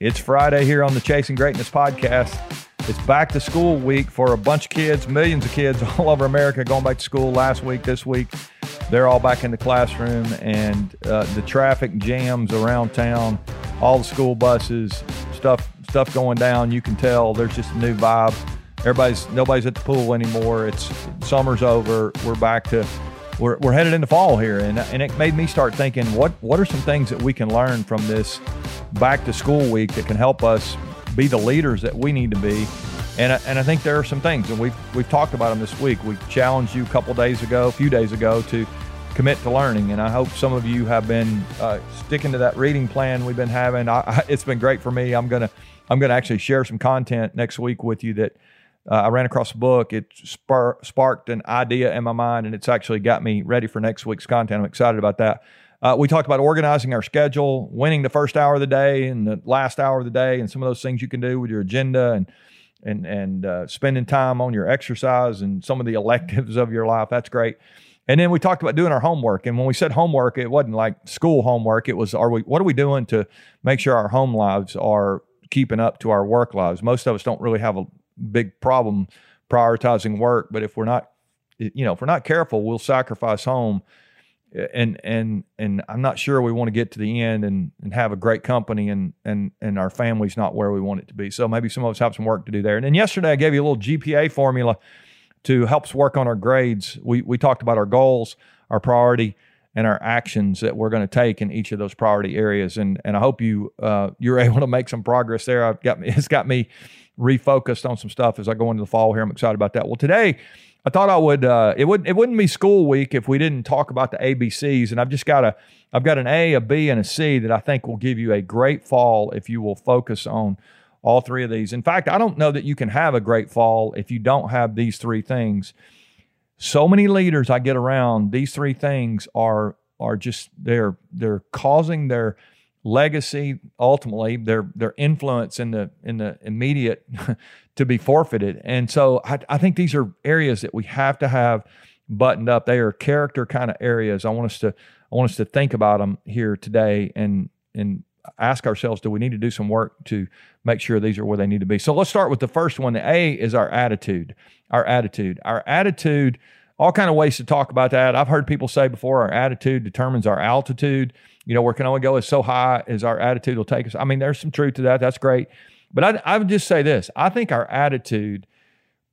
It's Friday here on the Chasing Greatness podcast. It's back to school week for a bunch of kids, millions of kids all over America going back to school last week, this week. They're all back in the classroom, and the traffic jams around town, all the school buses, stuff going down. You can tell there's just a new vibe. Nobody's at the pool anymore. Summer's over. We're headed into fall here, and it made me start thinking, what are some things that we can learn from this back to school week that can help us be the leaders that we need to be? And I think there are some things, and we've talked about them this week. We challenged you a few days ago to commit to learning, and I hope some of you have been sticking to that reading plan we've been having. It's been great for me. I'm gonna actually share some content next week with you that I ran across a book. It sparked an idea in my mind, and it's actually got me ready for next week's content. I'm excited about that. We talked about organizing our schedule, winning the first hour of the day and the last hour of the day, and some of those things you can do with your agenda, and spending time on your exercise and some of the electives of your life. That's great. And then we talked about doing our homework. And when we said homework, it wasn't like school homework. It was, what are we doing to make sure our home lives are keeping up to our work lives? Most of us don't really have a big problem prioritizing work, but if we're not careful, we'll sacrifice home. And I'm not sure we want to get to the end and have a great company and our family's not where we want it to be. So maybe some of us have some work to do there. And then yesterday I gave you a little GPA formula to help us work on our grades. We talked about our goals, our priority, and our actions that we're going to take in each of those priority areas. And I hope you're able to make some progress there. It's got me refocused on some stuff as I go into the fall here. I'm excited about that. Well, today I thought I would. It wouldn't be school week if we didn't talk about the ABCs. And I've got an A, a B, and a C that I think will give you a great fall if you will focus on all three of these. In fact, I don't know that you can have a great fall if you don't have these three things. So many leaders I get around, these three things are just they're causing their legacy, ultimately their influence in the immediate to be forfeited. And so I think these are areas that we have to have buttoned up. They are character kind of areas. I want us to think about them here today and ask ourselves, do we need to do some work to make sure these are where they need to be? So let's start with the first one. The A is our attitude. Our attitude, all kind of ways to talk about that. I've heard people say before, our attitude determines our altitude. You know, we can only go as so high as our attitude will take us. I mean, there's some truth to that. That's great. But I would just say this. I think our attitude,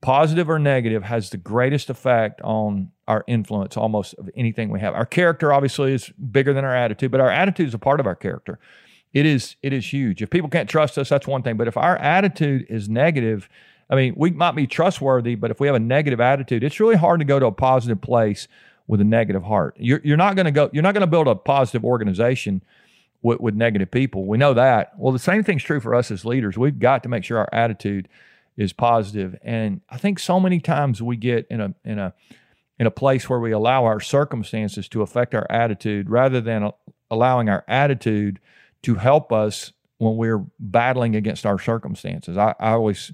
positive or negative, has the greatest effect on our influence almost of anything we have. Our character obviously is bigger than our attitude, but our attitude is a part of our character. It is huge. If people can't trust us, that's one thing. But if our attitude is negative, I mean, we might be trustworthy, but if we have a negative attitude, it's really hard to go to a positive place with a negative heart. You're not going to build a positive organization with negative people. We know that. Well, the same thing's true for us as leaders. We've got to make sure our attitude is positive. And I think so many times we get in a place where we allow our circumstances to affect our attitude rather than allowing our attitude to help us when we're battling against our circumstances. I always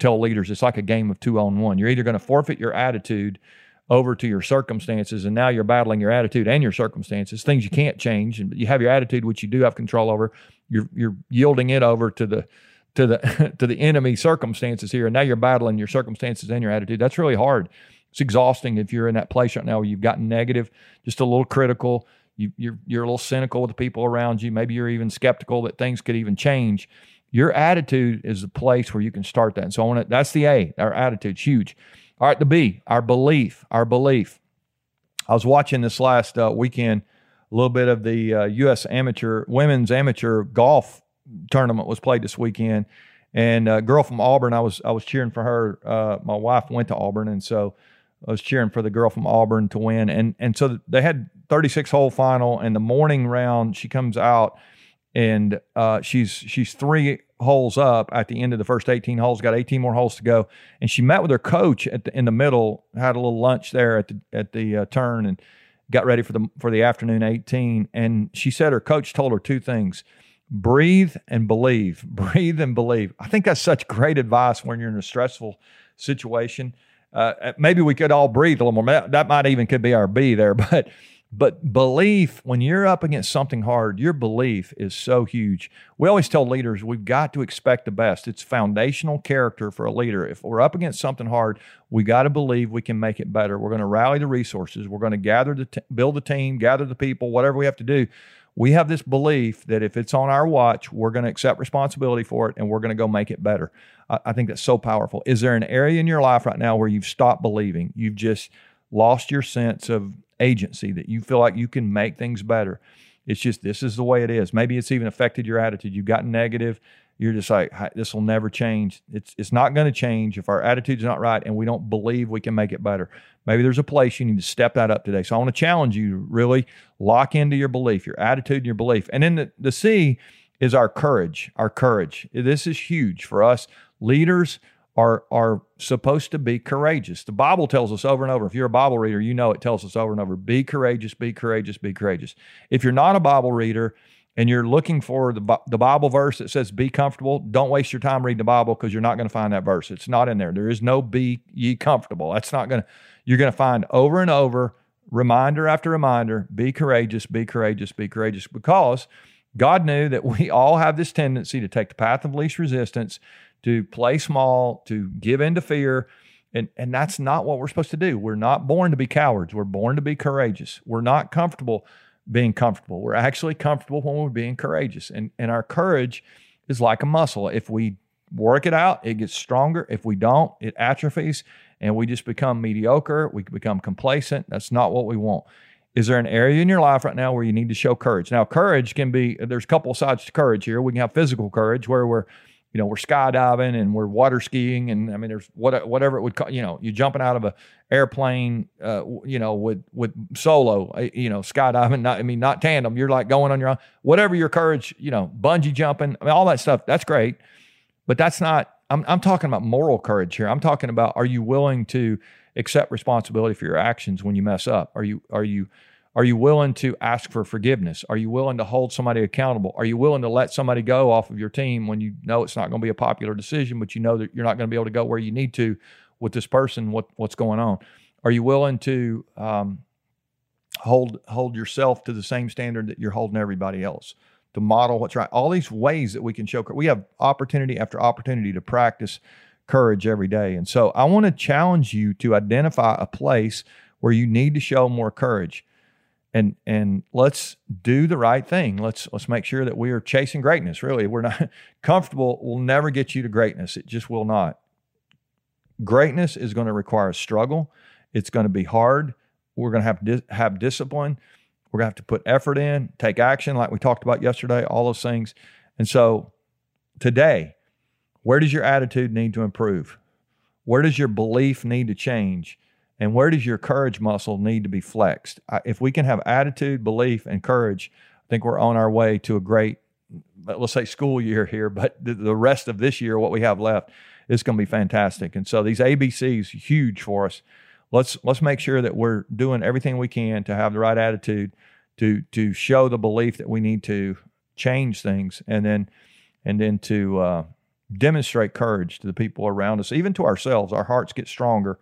tell leaders it's like a game of 2-on-1. You're either going to forfeit your attitude over to your circumstances, and now you're battling your attitude and your circumstances, things you can't change. And you have your attitude, which you do have control over. You're yielding it over to the enemy circumstances here, and now you're battling your circumstances and your attitude. That's really hard. It's exhausting if you're in that place right now where you've gotten negative, just a little critical. You're a little cynical with the people around you. Maybe you're even skeptical that things could even change. Your attitude is the place where you can start that. And so that's the A, our attitude's huge. All right, the B, our belief. I was watching this last weekend, a little bit of the U.S. women's amateur golf tournament was played this weekend. And a girl from Auburn, I was cheering for her. My wife went to Auburn, and so I was cheering for the girl from Auburn to win. And so they had 36-hole final, and the morning round she comes out, and she's 3 holes up at the end of the first 18 holes, got 18 more holes to go. And she met with her coach in the middle, had a little lunch there at the turn, and got ready for the afternoon 18. And she said her coach told her 2 things: breathe and believe, breathe and believe. I think that's such great advice when you're in a stressful situation. Maybe we could all breathe a little more. That might even could be our B there, but But belief, when you're up against something hard, your belief is so huge. We always tell leaders, we've got to expect the best. It's foundational character for a leader. If we're up against something hard, we got to believe we can make it better. We're going to rally the resources. We're going to gather, build the team, gather the people, whatever we have to do. We have this belief that if it's on our watch, we're going to accept responsibility for it and we're going to go make it better. I think that's so powerful. Is there an area in your life right now where you've stopped believing? You've just lost your sense of agency, that you feel like you can make things better. It's just, this is the way it is. Maybe it's even affected your attitude. You've gotten negative. You're just like, this will never change. It's not going to change if our attitude's not right and we don't believe we can make it better. Maybe there's a place you need to step that up today. So I want to challenge you to really lock into your belief, your attitude and your belief. And then the C is our courage, This is huge for us. Leaders are supposed to be courageous. The Bible tells us over and over. If you're a Bible reader, you know it tells us over and over, be courageous, be courageous, be courageous. If you're not a Bible reader and you're looking for the Bible verse that says be comfortable, don't waste your time reading the Bible because you're not going to find that verse. It's not in there. There is no be ye comfortable. That's not going to, you're going to find over and over, reminder after reminder, be courageous, be courageous, be courageous, because God knew that we all have this tendency to take the path of least resistance, to play small, to give in to fear, and that's not what we're supposed to do. We're not born to be cowards. We're born to be courageous. We're not comfortable being comfortable. We're actually comfortable when we're being courageous, and our courage is like a muscle. If we work it out, it gets stronger. If we don't, it atrophies, and we just become mediocre. We become complacent. That's not what we want. Is there an area in your life right now where you need to show courage? Now, courage can be, there's a couple of sides to courage here. We can have physical courage where we're skydiving and we're water skiing. And I mean, there's whatever it would call, you're jumping out of an airplane, with solo, skydiving, not tandem. You're like going on your own, whatever your courage, bungee jumping, all that stuff. That's great. But that's not, I'm talking about moral courage here. I'm talking about, are you willing to accept responsibility for your actions when you mess up? Are you willing to ask for forgiveness? Are you willing to hold somebody accountable? Are you willing to let somebody go off of your team when you know it's not going to be a popular decision, but you know that you're not going to be able to go where you need to with this person, what's going on? Are you willing to hold yourself to the same standard that you're holding everybody else, to model what's right? All these ways that we can show courage. We have opportunity after opportunity to practice courage every day. And so I want to challenge you to identify a place where you need to show more courage. And let's do the right thing. Let's make sure that we are chasing greatness. Really, we're not comfortable. Will never get you to greatness. It just will not. Greatness is going to require a struggle. It's going to be hard. We're going to have discipline. We're going to have to put effort in, take action, like we talked about yesterday. All those things. And so today, where does your attitude need to improve? Where does your belief need to change? And where does your courage muscle need to be flexed? If we can have attitude, belief, and courage, I think we're on our way to a great, let's say, school year here, but the rest of this year, what we have left, is going to be fantastic. And so these ABCs, huge for us. Let's make sure that we're doing everything we can to have the right attitude, to show the belief that we need to change things, and then to demonstrate courage to the people around us, even to ourselves. Our hearts get stronger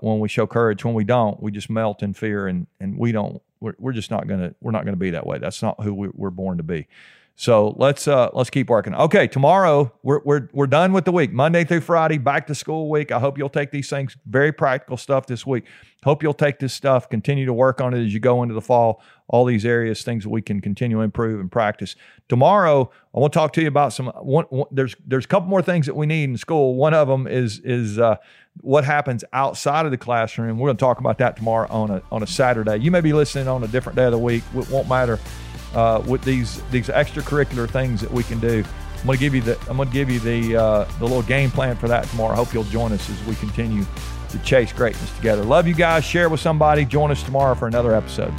when we show courage. When we don't, we just melt in fear, and we're not gonna be that way. That's not who we're born to be. So let's keep working. Okay, tomorrow we're done with the week. Monday through Friday, back to school week. I hope you'll take these things, very practical stuff this week. Hope you'll take this stuff, continue to work on it as you go into the fall. All these areas, things that we can continue to improve and practice. Tomorrow, I want to talk to you about there's a couple more things that we need in school. One of them is what happens outside of the classroom. We're going to talk about that tomorrow on a Saturday. You may be listening on a different day of the week. It won't matter. With these extracurricular things that we can do, I'm going to give you the little game plan for that tomorrow. I hope you'll join us as we continue to chase greatness together. Love you guys. Share with somebody. Join us tomorrow for another episode.